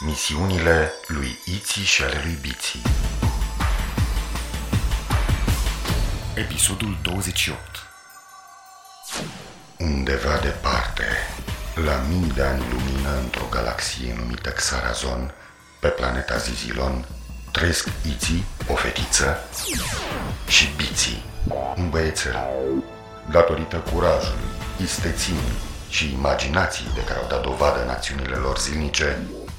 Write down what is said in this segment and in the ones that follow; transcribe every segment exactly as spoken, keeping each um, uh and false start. Misiunile lui Itzhi și ale lui Bitshi. Episodul douăzeci și opt. Undeva departe, la mii de ani lumină, într-o galaxie numită Xerazon, pe planeta Zizilon, trăiesc Itzhi, o fetiță, și Bitshi, un băiețel. Datorită curajului, isteții și imaginației de care au dat dovadă în acțiunile lor zilnice,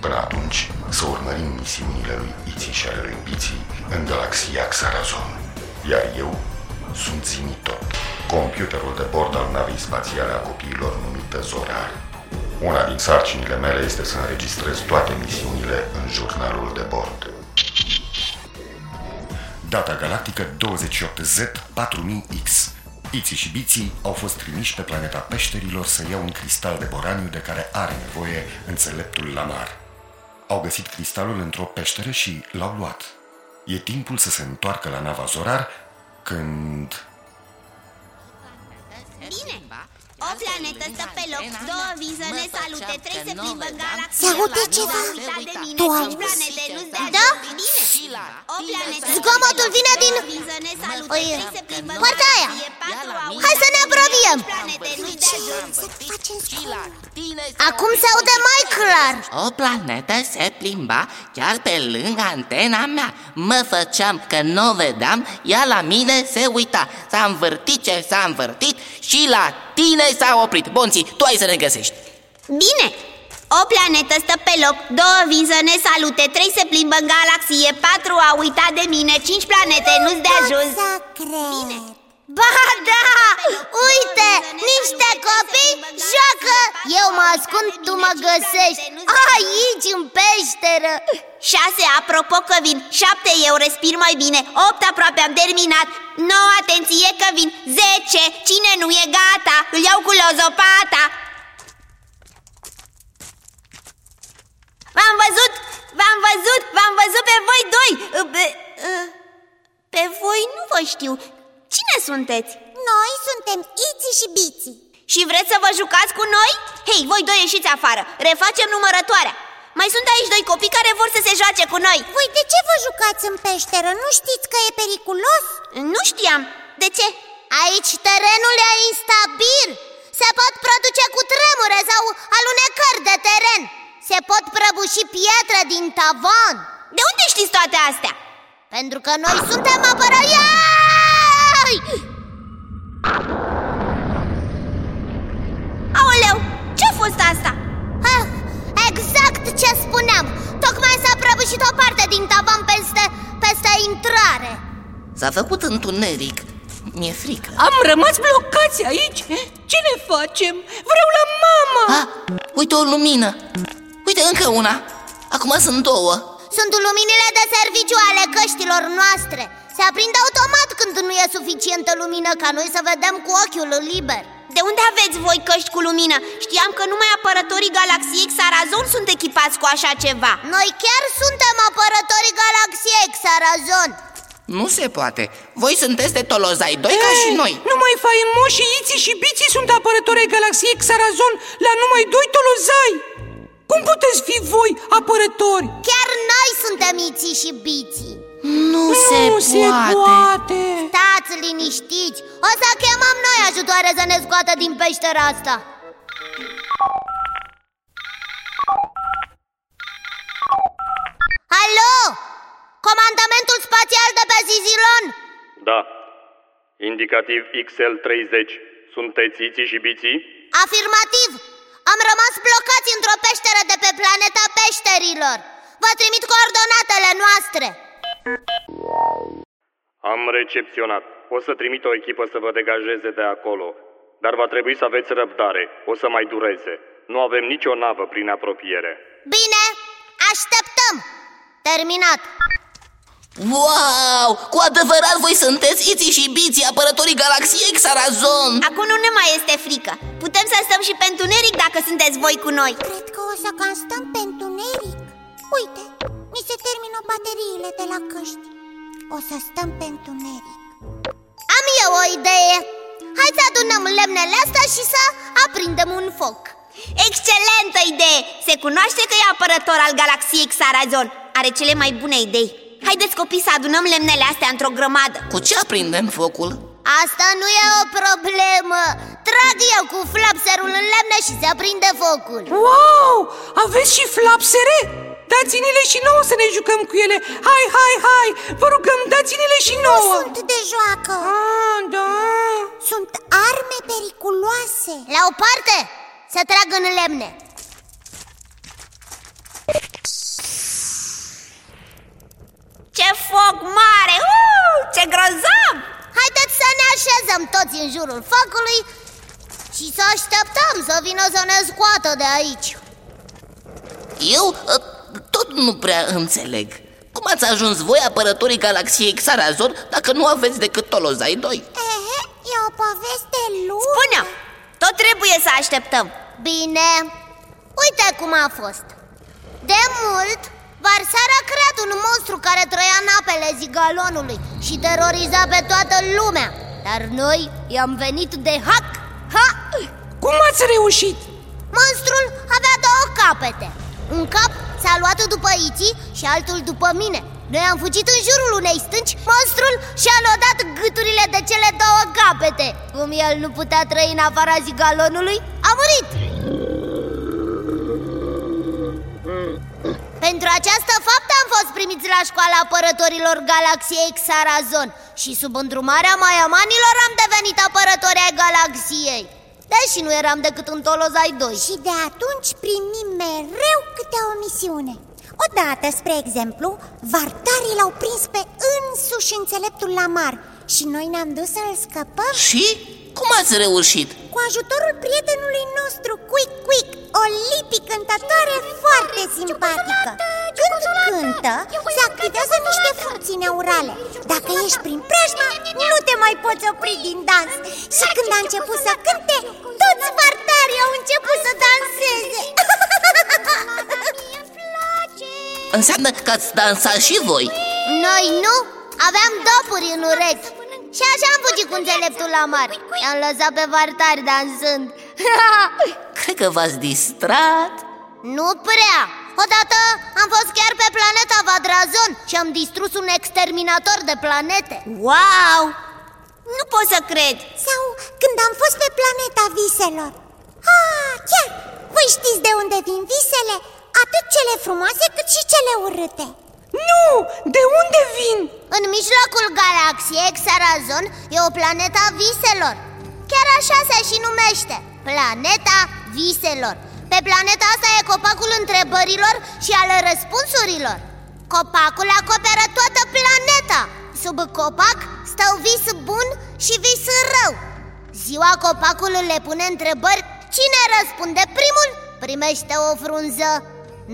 Până atunci, să urmărim misiunile lui Itzhi și ale lui Bitshi în galaxia Xerazon. Iar eu sunt Zimitot, computerul de bord al navei spațiale a copiilor numită Zorar. Una din sarcinile mele este să înregistrez toate misiunile în jurnalul de bord. Data galactică douăzeci și opt Z patru mii X. Itzhi și Bitshi au fost trimiși pe planeta peșterilor să iau un cristal de boraniu de care are nevoie înțeleptul Lamar. Au găsit cristalul într-o peșteră și l-au luat. E timpul să se întoarcă la nava Zorar când... Bine! O planetă stă pe loc, două vizone salute, trei se plimbă galaxia. Se aude ceva? Tu ai? Da? Zgomotul vine din... partea aia! Hai să ne apropiem! Acum se aude mai clar! O planetă se plimba chiar pe lângă antena mea. Mă făceam că nu vedeam, ea la mine se uita. S-a învârtit ce s-a învârtit și la tine s-a oprit. Bonții, tu ai să ne găsești. Bine! O planetă stă pe loc, două vizone salute, trei se plimbă în galaxie, patru a uitat de mine, cinci planete nu de ajuns. Bine! Ba da! Uite! Niște copii joacă! Eu mă ascund, tu mă găsești. Aici, în peșteră. Șase, apropo că vin. Șapte, eu respir mai bine. Opt, aproape am terminat. Nouă, atenție că vin. Zece, cine nu e gata, îl iau cu lozopata. V-am văzut, v-am văzut, v-am văzut pe voi doi. Pe, pe voi nu vă știu. Cine sunteți? Noi suntem Itzhi și Bitshi. Și vreți să vă jucați cu noi? Hei, voi doi ieșiți afară, refacem numărătoarea. Mai sunt aici doi copii care vor să se joace cu noi. Voi de ce vă jucați în peșteră? Nu știți că e periculos? Nu știam. De ce? Aici terenul e instabil. Se pot produce cutremure sau alunecări de teren. Se pot prăbuși pietre din tavan. De unde știți toate astea? Pentru că noi suntem apărători. Aoleu, ce-a fost asta? Ah, exact ce spuneam. Tocmai s-a prăbușit o parte din tavan peste, peste intrare. S-a făcut întuneric. Mi-e frică. Am rămas blocați aici. Ce ne facem? Vreau la mama. Ah, uite o lumină. Uite încă una. Acum sunt două. Sunt luminile de serviciu ale căștilor noastre. Se aprinde automat când nu e suficientă lumină ca noi să vedem cu ochiul liber. De unde aveți voi căști cu lumină? Știam că numai apărătorii galaxiei Xerazon sunt echipați cu așa ceva. Noi chiar suntem apărătorii galaxiei Xerazon. Nu se poate, voi sunteți de tolozai doi. Ei, ca și noi. Numai faimoșii Itzhi și Bitshi sunt apărătorii galaxiei Xerazon la numai doi tolozai. Cum puteți fi voi apărători? Chiar noi suntem Itzhi și Bitshi. Nu, nu se, se poate. poate Stați liniștiți, o să chemăm noi ajutoare să ne scoată din peștera asta. Alo? Comandamentul spațial de pe Zizilon? Da, indicativ X L treizeci. Sunteți Itzhi și Bitshi? Afirmativ, am rămas blocați într-o peșteră de pe planeta peșterilor. Vă trimit coordonatele noastre. Am recepționat. O să trimit o echipă să vă degajeze de acolo. Dar va trebui să aveți răbdare. O să mai dureze. Nu avem nicio navă prin apropiere. Bine, așteptăm. Terminat. Wow! Cu adevărat voi sunteți Itzhi și Bitshi, apărătorii galaxiei Xerazon. Acum nu ne mai este frică. Putem să stăm și pe întuneric dacă sunteți voi cu noi. Cred că o să cam stăm pe întuneric. Uite, mi se termină bateriile de la căști. O să stăm pe întuneric. Am eu o idee. Hai să adunăm lemnele astea și să aprindem un foc. Excelentă idee! Se cunoaște că e apărător al galaxiei Xerazon. Are cele mai bune idei. Haideți, copii, să adunăm lemnele astea într-o grămadă. Cu ce aprindem focul? Asta nu e o problemă. Trag eu cu flapserul în lemne și se aprinde focul. Wow! Aveți și flapsere? Dați-ne-le și nouă să ne jucăm cu ele. Hai, hai, hai! Vă rugăm, dați-ne-le și nouă. Nu sunt de joacă. Ah, da. Sunt arme periculoase. La o parte, să trag în lemne. Ce foc mare! Uh, ce grozav! Haideți să ne așezăm toți în jurul focului și să așteptăm să vină să ne scoată de aici. Eu tot nu prea înțeleg. Cum ați ajuns voi, apărătorii galaxiei Xerazon, dacă nu aveți decât tolozai doi? Ehe, e o poveste lungă. Spune-o! Tot trebuie să așteptăm. Bine, uite cum a fost. De mult, Varsar a creat un monstru care trăia în apele zigalonului și teroriza pe toată lumea. Dar noi i-am venit de hac. Ha! Cum ați reușit? Monstrul avea două capete. Un cap s-a luat după Itzhi și altul după mine. Noi am fugit în jurul unei stânci. Monstrul și-a lodat gâturile de cele două capete. Cum el nu putea trăi în afara zigalonului, a murit. Pentru această faptă am fost primiți la școala apărătorilor galaxiei Xerazon și sub îndrumarea maiamanilor am devenit apărători ai galaxiei, deși nu eram decât un tolozai doi. Și de atunci primim mereu câte o misiune. Odată, spre exemplu, vartarii l-au prins pe însuși înțeleptul Lamar și noi ne-am dus să-l scăpăm. Și? Cum ați reușit? Cu ajutorul prietenului nostru, Cuic-Cuic, o lipi cântătoare foarte simpatică. Când cântă, se activează niște funcții neurale. Dacă ești prin preajma, nu te mai poți opri din dans. Și când a început să cânte, toți vartarii au început să danseze. Înseamnă că ați dansat și voi? Noi nu, aveam dopuri în urechi. Și așa am fugit cu înțeleptul la mare. I-am lăsat pe vartari dansând. Cred că v-ați distrat. Nu prea. Odată am fost chiar pe planeta Vadrazon și am distrus un exterminator de planete. Wow! Nu pot să cred. Sau când am fost pe planeta viselor. Ah, chiar! Voi știți de unde vin visele? Atât cele frumoase cât și cele urâte. Nu! De unde vin? În mijlocul galaxiei Xerazon e o planetă a viselor. Chiar așa se și numește, planeta viselor. Pe planeta asta e copacul întrebărilor și al răspunsurilor. Copacul acoperă toată planeta. Sub copac stau vis bun și vis rău. Ziua copacul le pune întrebări. Cine răspunde primul, primește o frunză.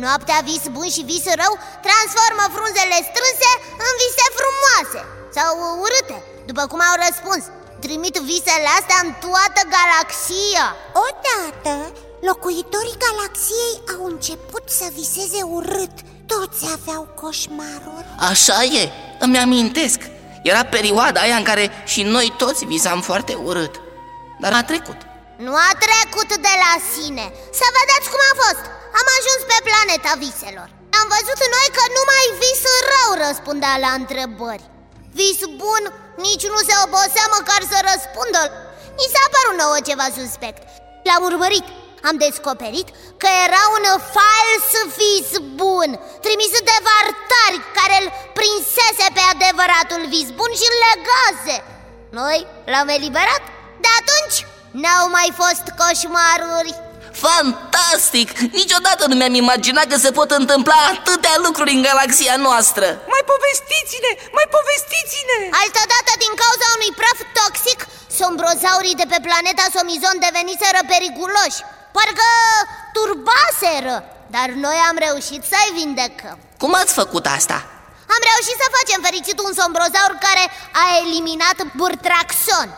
Noaptea vis bun și vis rău transformă frunzele strânse în vise frumoase sau urâte, după cum au răspuns. Trimit visele astea în toată galaxia. Odată, locuitorii galaxiei au început să viseze urât. Toți aveau coșmaruri. Așa e, îmi amintesc. Era perioada aia în care și noi toți visam foarte urât. Dar a trecut. Nu a trecut de la sine. Să vedeți cum a fost. Am ajuns pe planeta viselor. Am văzut noi că numai vis rău răspundea la întrebări. Vis bun nici nu se obosea măcar să răspundă. Ni s-a părut nouă ceva suspect. L-am urmărit. Am descoperit că era un fals vis bun, trimis de vartari care îl prinsese pe adevăratul vis bun și îl legase. Noi l-am eliberat. De atunci n-au mai fost coșmaruri. Fantastic! Niciodată nu mi-am imaginat că se pot întâmpla atâtea lucruri în galaxia noastră. Mai povestiți-ne! Mai povestiți-ne! Altădată, din cauza unui praf toxic, sombrozaurii de pe planeta Somizon deveniseră periculoși. Parcă turbaseră, dar noi am reușit să-i vindecăm. Cum ați făcut asta? Am reușit să facem fericit un sombrozaur care a eliminat Burtraxon.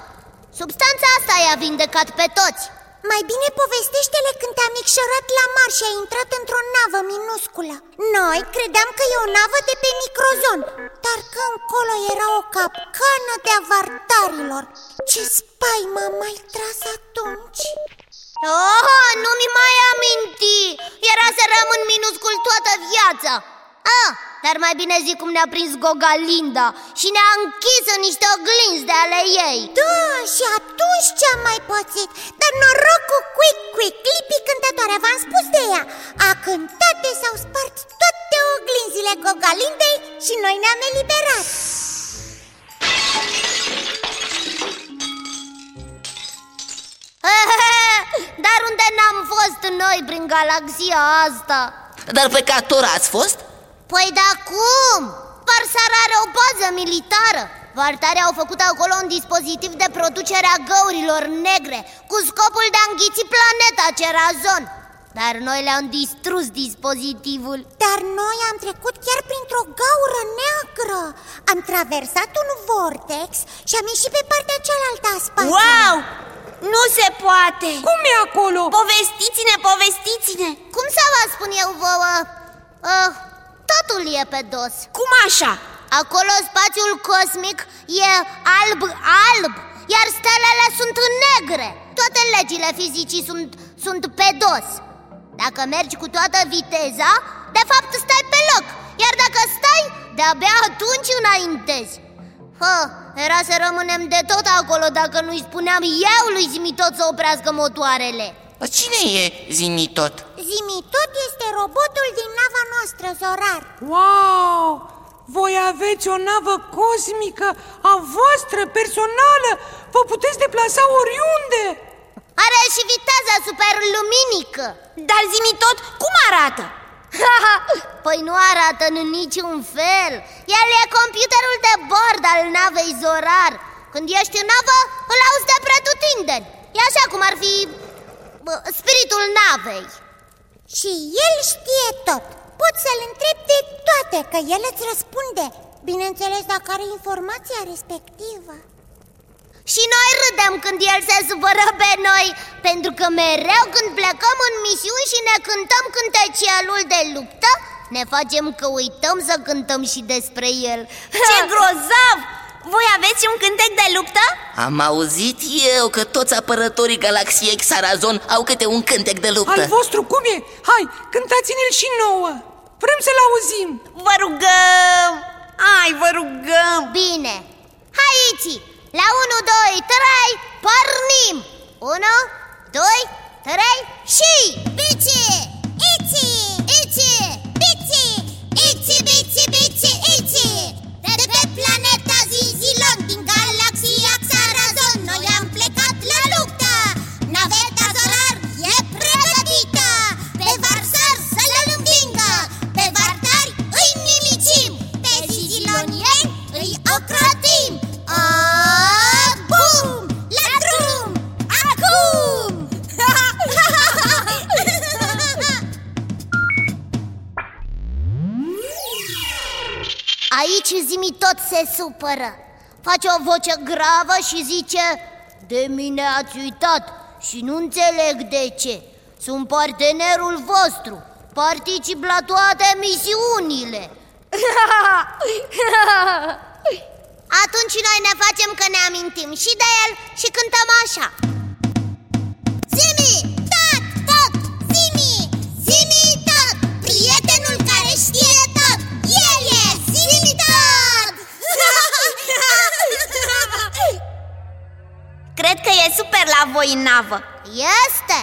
Substanța asta i-a vindecat pe toți. Mai bine povestește-le când te-a micșorat Lamar și a intrat într-o navă minusculă. Noi credeam că e o navă de pe microzon, dar că încolo era o capcană de avartarilor. Ce spaimă m-ai tras atunci? Oh, nu mi mai aminti! Era să rămân minuscul toată viața. Ah, dar mai bine zic cum ne-a prins Gogalinda și ne-a închis în niște oglinzi de ale ei. Da, și atunci ce-am mai pățit? Dar noroc cu Cuic-Cuic, clipii cântătoare, v-am spus de ea. A cântat de s-au spart toate oglinzile Gogalindei și noi ne-am eliberat. Dar unde n-am fost noi prin galaxia asta? Dar pe Catora ați fost? Păi da cum? Varsar are o bază militară. Vartarii au făcut acolo un dispozitiv de producere a găurilor negre cu scopul de a înghiți planeta Cerazon. Dar noi le-am distrus dispozitivul. Dar noi am trecut chiar printr-o gaură neagră. Am traversat un vortex și am ieșit pe partea cealaltă a spațiului. Wow! Nu se poate! Cum e acolo? Povestiți-ne, povestiți-ne! Cum să vă spun eu vouă? Uh, totul e pe dos. Cum așa? Acolo spațiul cosmic e alb-alb, iar stelele sunt negre. Toate legile fizicii sunt, sunt pe dos. Dacă mergi cu toată viteza, de fapt stai pe loc. Iar dacă stai, de-abia atunci înaintezi. Hă, era să rămânem de tot acolo dacă nu-i spuneam eu lui Zimitot să oprească motoarele. Cine e Zimitot? Zimitot este robotul din nava noastră, Zorar. Wow! Voi aveți o navă cosmică, a voastră, personală. Vă puteți deplasa oriunde. Are și viteza superluminică. Dar Zimitot cum arată? Păi nu arată în niciun fel. El e computerul de bord al navei Zorar. Când ești în navă, îl auzi de pretutindeni. E așa cum ar fi bă, spiritul navei. Și el știe tot. Poți să-l întrebi de toate, că el îți răspunde, bineînțeles dacă are informația respectivă. Și noi râdem când el se supără pe noi, pentru că mereu când plecăm în misiuni și ne cântăm cântecelul de luptă, ne facem că uităm să cântăm și despre el. Ce grozav! Voi aveți un cântec de luptă? Am auzit eu că toți apărătorii galaxiei Xerazon au câte un cântec de luptă. Al vostru cum e? Hai, cântați-ne-l și nouă! Vrem să-l auzim! Vă rugăm! Hai, vă rugăm! Bine! Hai, Itzhi! La unu, doi, trei, pornim! unu, doi, trei și... Bitshi! Itzhi! Itzhi! Bitshi! Itzhi, Bitshi, Bitshi, Itzhi! De pe planeta Zizilon, din galaxia Xerazon, noi am plecat la luptă! Naveta Zorar e pregătită! Pe Varsar să-l învingă! Pe vartari îi nimicim! Pe zizilonieni îi ocrotim! Bum! La drum! Acum! Aici Zimitot se supără. Face o voce gravă și zice: de mine ați uitat și nu înțeleg de ce. Sunt partenerul vostru, particip la toate misiunile. Atunci noi ne facem că ne amintim și de el și cântăm așa: Zimi, tot, tot, Zimi, Zimi, tot, prietenul care știe tot, el e Zimi, tot! Cred că e super la voi în navă. Este!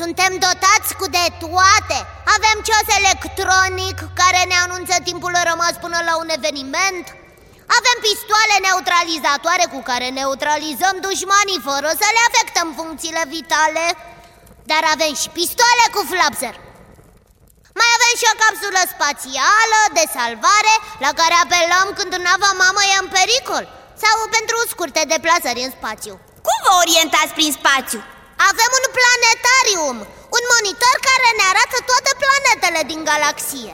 Suntem dotați cu de toate. Avem ceas electronic care ne anunță timpul rămas până la un eveniment. Avem pistoale neutralizatoare cu care neutralizăm dușmanii fără să le afectăm funcțiile vitale. Dar avem și pistoale cu flapser. Mai avem și o capsulă spațială de salvare la care apelăm când nava mamă e în pericol sau pentru scurte deplasări în spațiu. Cum vă orientați prin spațiu? Avem un planetarium, un monitor care ne arată toate planetele din galaxie.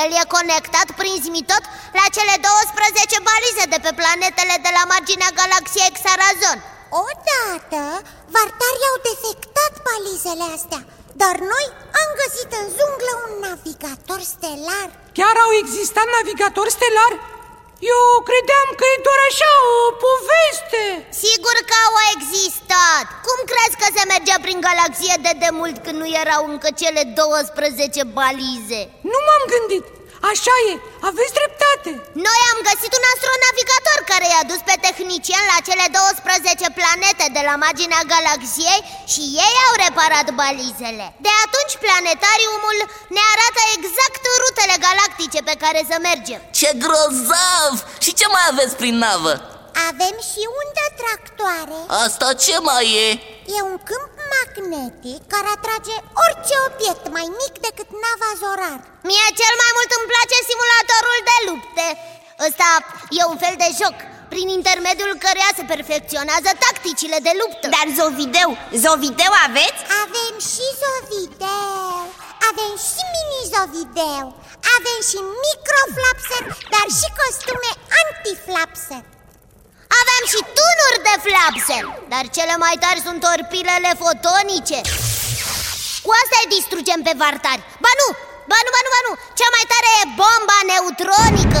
El e conectat prin Zimitot la cele douăsprezece balize de pe planetele de la marginea galaxiei Xerazon. Odată, vartarii au defectat balizele astea, dar noi am găsit în junglă un navigator stelar. Chiar au existat navigatori stelari? Eu credeam că e doar așa o poveste. Sigur că au existat. Cum crezi că se mergea prin galaxie de demult când nu erau încă cele douăsprezece balize? Nu m-am gândit. Așa e, aveți dreptate. Noi am găsit un astronavigator care i-a dus pe tehnicieni la cele douăsprezece planete de la marginea galaxiei și ei au reparat balizele. De atunci planetariumul ne arată exact rutele galactice pe care să mergem. Ce grozav! Și ce mai aveți prin navă? Avem și undă tractoare. Asta ce mai e? E un câmp magnetic care atrage orice obiect mai mic decât nava Zorar. Mie cel mai mult îmi place simulatorul de lupte. Ăsta e un fel de joc prin intermediul căruia se perfecționează tacticile de luptă. Dar zovideu, zovideu aveți? Avem și zovideu, avem și mini-zovideu, avem și microflapser, dar și costume anti-flapser. Avem și tunuri de flapser, dar cele mai tari sunt torpilele fotonice. Cu asta îi distrugem pe vartari. Ba nu, ba nu, ba nu, ba nu, cea mai tare e bomba neutronică.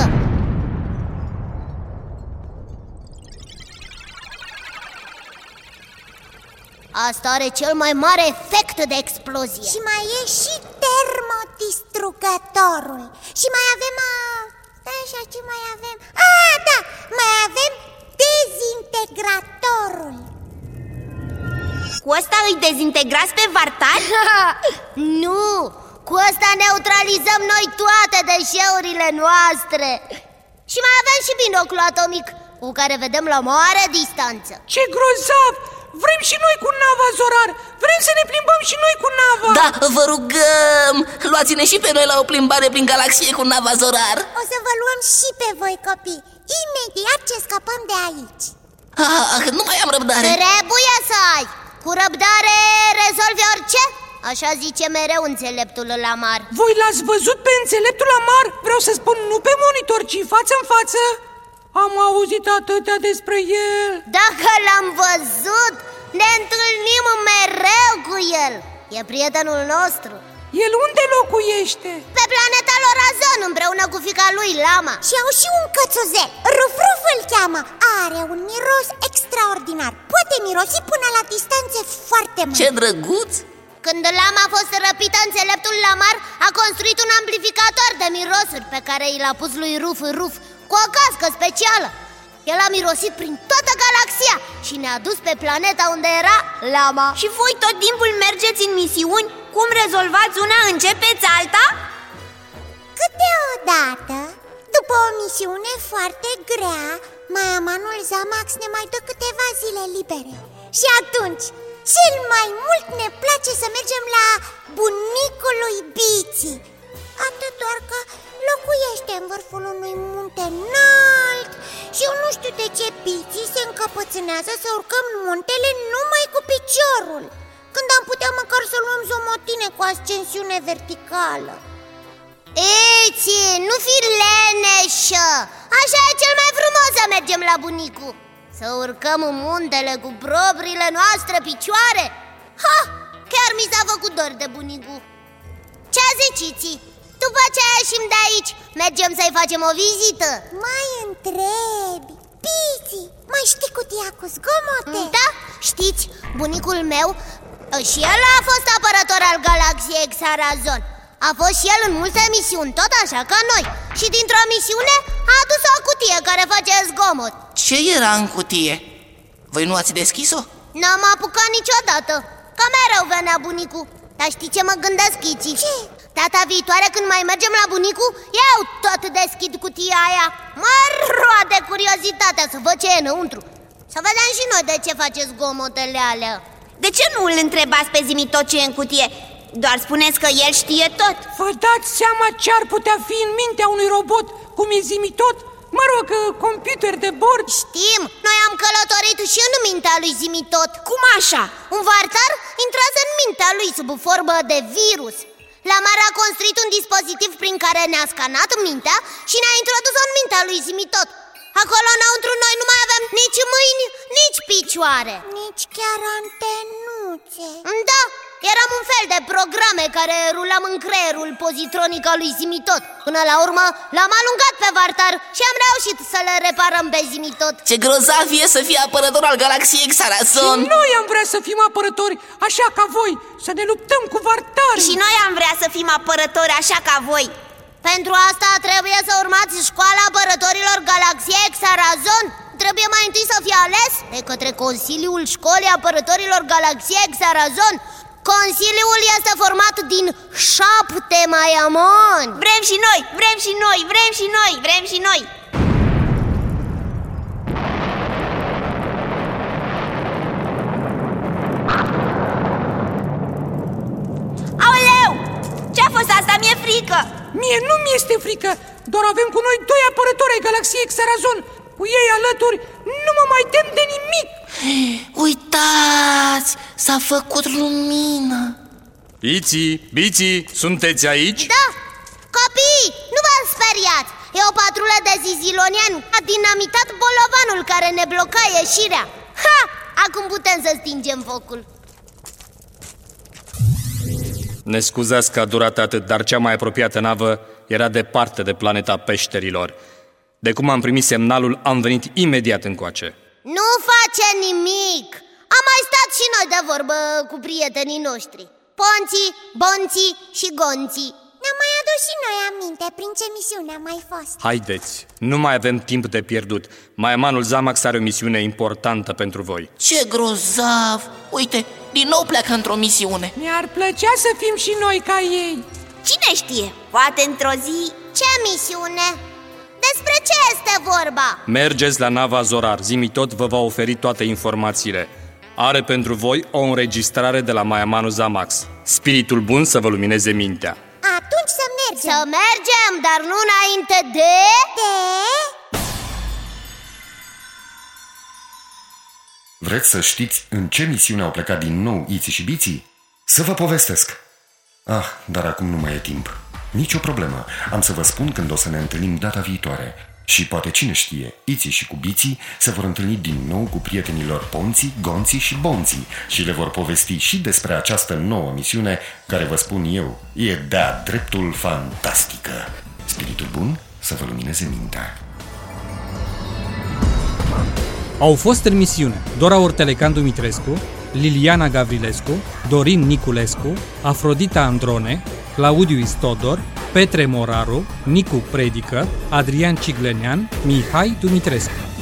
Asta are cel mai mare efect de explozie. Și mai e și termodistrugătorul. Și mai avem a... Așa, ce mai avem? A, da, mai avem dezintegratorul. Cu ăsta îi dezintegrați pe vartari? Nu, cu ăsta neutralizăm noi toate deșeurile noastre. Și mai avem și binoclul atomic, cu care vedem la mare distanță. Ce grozav! Vrem și noi cu nava, Zorar! Vrem să ne plimbăm și noi cu nava! Da, vă rugăm! Luați-ne și pe noi la o plimbare prin galaxie cu nava, Zorar! O să vă luăm și pe voi, copii, imediat ce scăpăm de aici. ah, ah, Nu mai am răbdare. Trebuie să ai. Cu răbdare rezolvi orice. Așa zice mereu înțeleptul Lamar. Voi l-ați văzut pe înțeleptul Lamar? Vreau să spun, nu pe monitor, ci față-n față. Am auzit atâtea despre el. Dacă l-am văzut, ne întâlnim mereu cu el. E prietenul nostru. El unde locuiește? Pe planeta Lorazan, împreună cu fica lui Lama. Și au și un cățuzel, Ruf, Ruf îl cheamă. Are un miros extraordinar. Poate mirosi până la distanțe foarte mari. Ce drăguț! Când Lama a fost răpită, înțeleptul Lamar a construit un amplificator de mirosuri pe care i l-a pus lui Ruf, Ruf cu o cască specială. El a mirosit prin toată galaxia și ne-a dus pe planeta unde era Lama. Și voi tot timpul mergeți în misiuni? Cum rezolvați una, începeți alta? Câteodată, după o misiune foarte grea, Maiamanul Zamax ne mai dă câteva zile libere. Și atunci, cel mai mult ne place să mergem la bunicul lui Bitshi. Atât doar că locuiește în vârful unui munte înalt și eu nu știu de ce Bitshi se încăpățânează să urcăm muntele numai cu piciorul, când am putea măcar să luăm zomotine cu ascensiune verticală. Itzhi, nu fi leneșă! Așa e cel mai frumos să mergem la bunicu, să urcăm în muntele cu propriile noastre picioare. Ha! Chiar mi s-a făcut dor de bunicu. Ce zici, Itzhi? După ce ieșim de aici, mergem să-i facem o vizită? Mai întrebi, Bitshi, mai știi cutia cu zgomote? Da, știți, bunicul meu, și el a fost apărător al galaxiei Xerazon. A fost și el în multe misiuni, tot așa ca noi. Și dintr-o misiune a adus o cutie care face zgomot. Ce era în cutie? Voi nu ați deschis-o? N-am apucat niciodată. Cam mereu venea bunicu. Dar știi ce mă gândesc, Itzhi? Ce? Data viitoare când mai mergem la bunicu, eu tot deschid cutia aia. Mă roade curiozitatea să văd ce e înăuntru. Să vedem și noi de ce face zgomotele alea. De ce nu îl întrebați pe Zimitot ce e în cutie? Doar spuneți că el știe tot. Vă dați seama ce ar putea fi în mintea unui robot cum e Zimitot? Mă rog, computer de bord. Știm, noi am călătorit și în mintea lui Zimitot. Cum așa? Un vartar intrase în mintea lui sub formă de virus. Lamar a construit un dispozitiv prin care ne-a scanat mintea și ne-a introdus-o în mintea lui Zimitot. Acolo înăuntru noi nu mai avem nici mâini, nici picioare, nici chiar antenuțe. Da, eram un fel de programe care rulam în creierul pozitronic al lui Zimitot. Până la urmă l-am alungat pe Varsar și am reușit să le reparăm pe Zimitot. Ce grozav e să fii apărător al galaxiei Xerazon! Și noi am vrea să fim apărători așa ca voi, să ne luptăm cu Varsar. Și noi am vrea să fim apărători așa ca voi. Pentru asta trebuie să urmați școala apărătorilor galaxiei Xerazon. Trebuie mai întâi să fie ales de către Consiliul Școlii Apărătorilor Galaxiei Xerazon. Consiliul este format din șapte maiamoni. Vrem și noi, vrem și noi, vrem și noi, vrem și noi. Aoleu! Ce-a fost asta? Mi-e frică! Mie nu mi-este frică, doar avem cu noi doi apărători ai galaxiei Xerazon. Cu ei alături nu mă mai tem de nimic. Uitați, s-a făcut lumină. Itzhi, Bitshi, sunteți aici? Da, copii, nu vă speriați. E o patrulă de zizilonianu. A dinamitat bolovanul care ne bloca ieșirea. Ha, acum putem să stingem focul. Ne scuzați că a durat atât, dar cea mai apropiată navă era departe de planeta peșterilor. De cum am primit semnalul, am venit imediat încoace. Nu face nimic! Am mai stat și noi de vorbă cu prietenii noștri, Ponții, Bonții și Gonții. Ne-am mai adus și noi aminte prin ce misiune am mai fost. Haideți, nu mai avem timp de pierdut. Maiamanul Zamax are o misiune importantă pentru voi. Ce grozav! Uite, din nou pleacă într-o misiune. Mi-ar plăcea să fim și noi ca ei. Cine știe, poate într-o zi. Ce misiune? Despre ce este vorba? Mergeți la nava Zorar, Zimitot vă va oferi toate informațiile. Are pentru voi o înregistrare de la Maiamanul Zamax. Spiritul bun să vă lumineze mintea. Atunci să mergem. Să mergem, dar nu înainte de... De... Vreți să știți în ce misiune au plecat din nou Itzhi și Bitshi? Să vă povestesc. Ah, dar acum nu mai e timp. Nici o problemă, am să vă spun când o să ne întâlnim data viitoare. Și poate cine știe, Itzhi și cu Bitshi se vor întâlni din nou cu prietenilor Ponții, Gonții și Bonții și le vor povesti și despre această nouă misiune care, vă spun eu, e de-a dreptul fantastică. Spiritul bun să vă lumineze mintea. Au fost în misiune Dora Ortelecan Dumitrescu, Liliana Gavrilescu, Dorin Niculescu, Afrodita Androne, Claudiu Istodor, Petre Moraru, Nicu Predică, Adrian Ciglenian, Mihai Dumitrescu.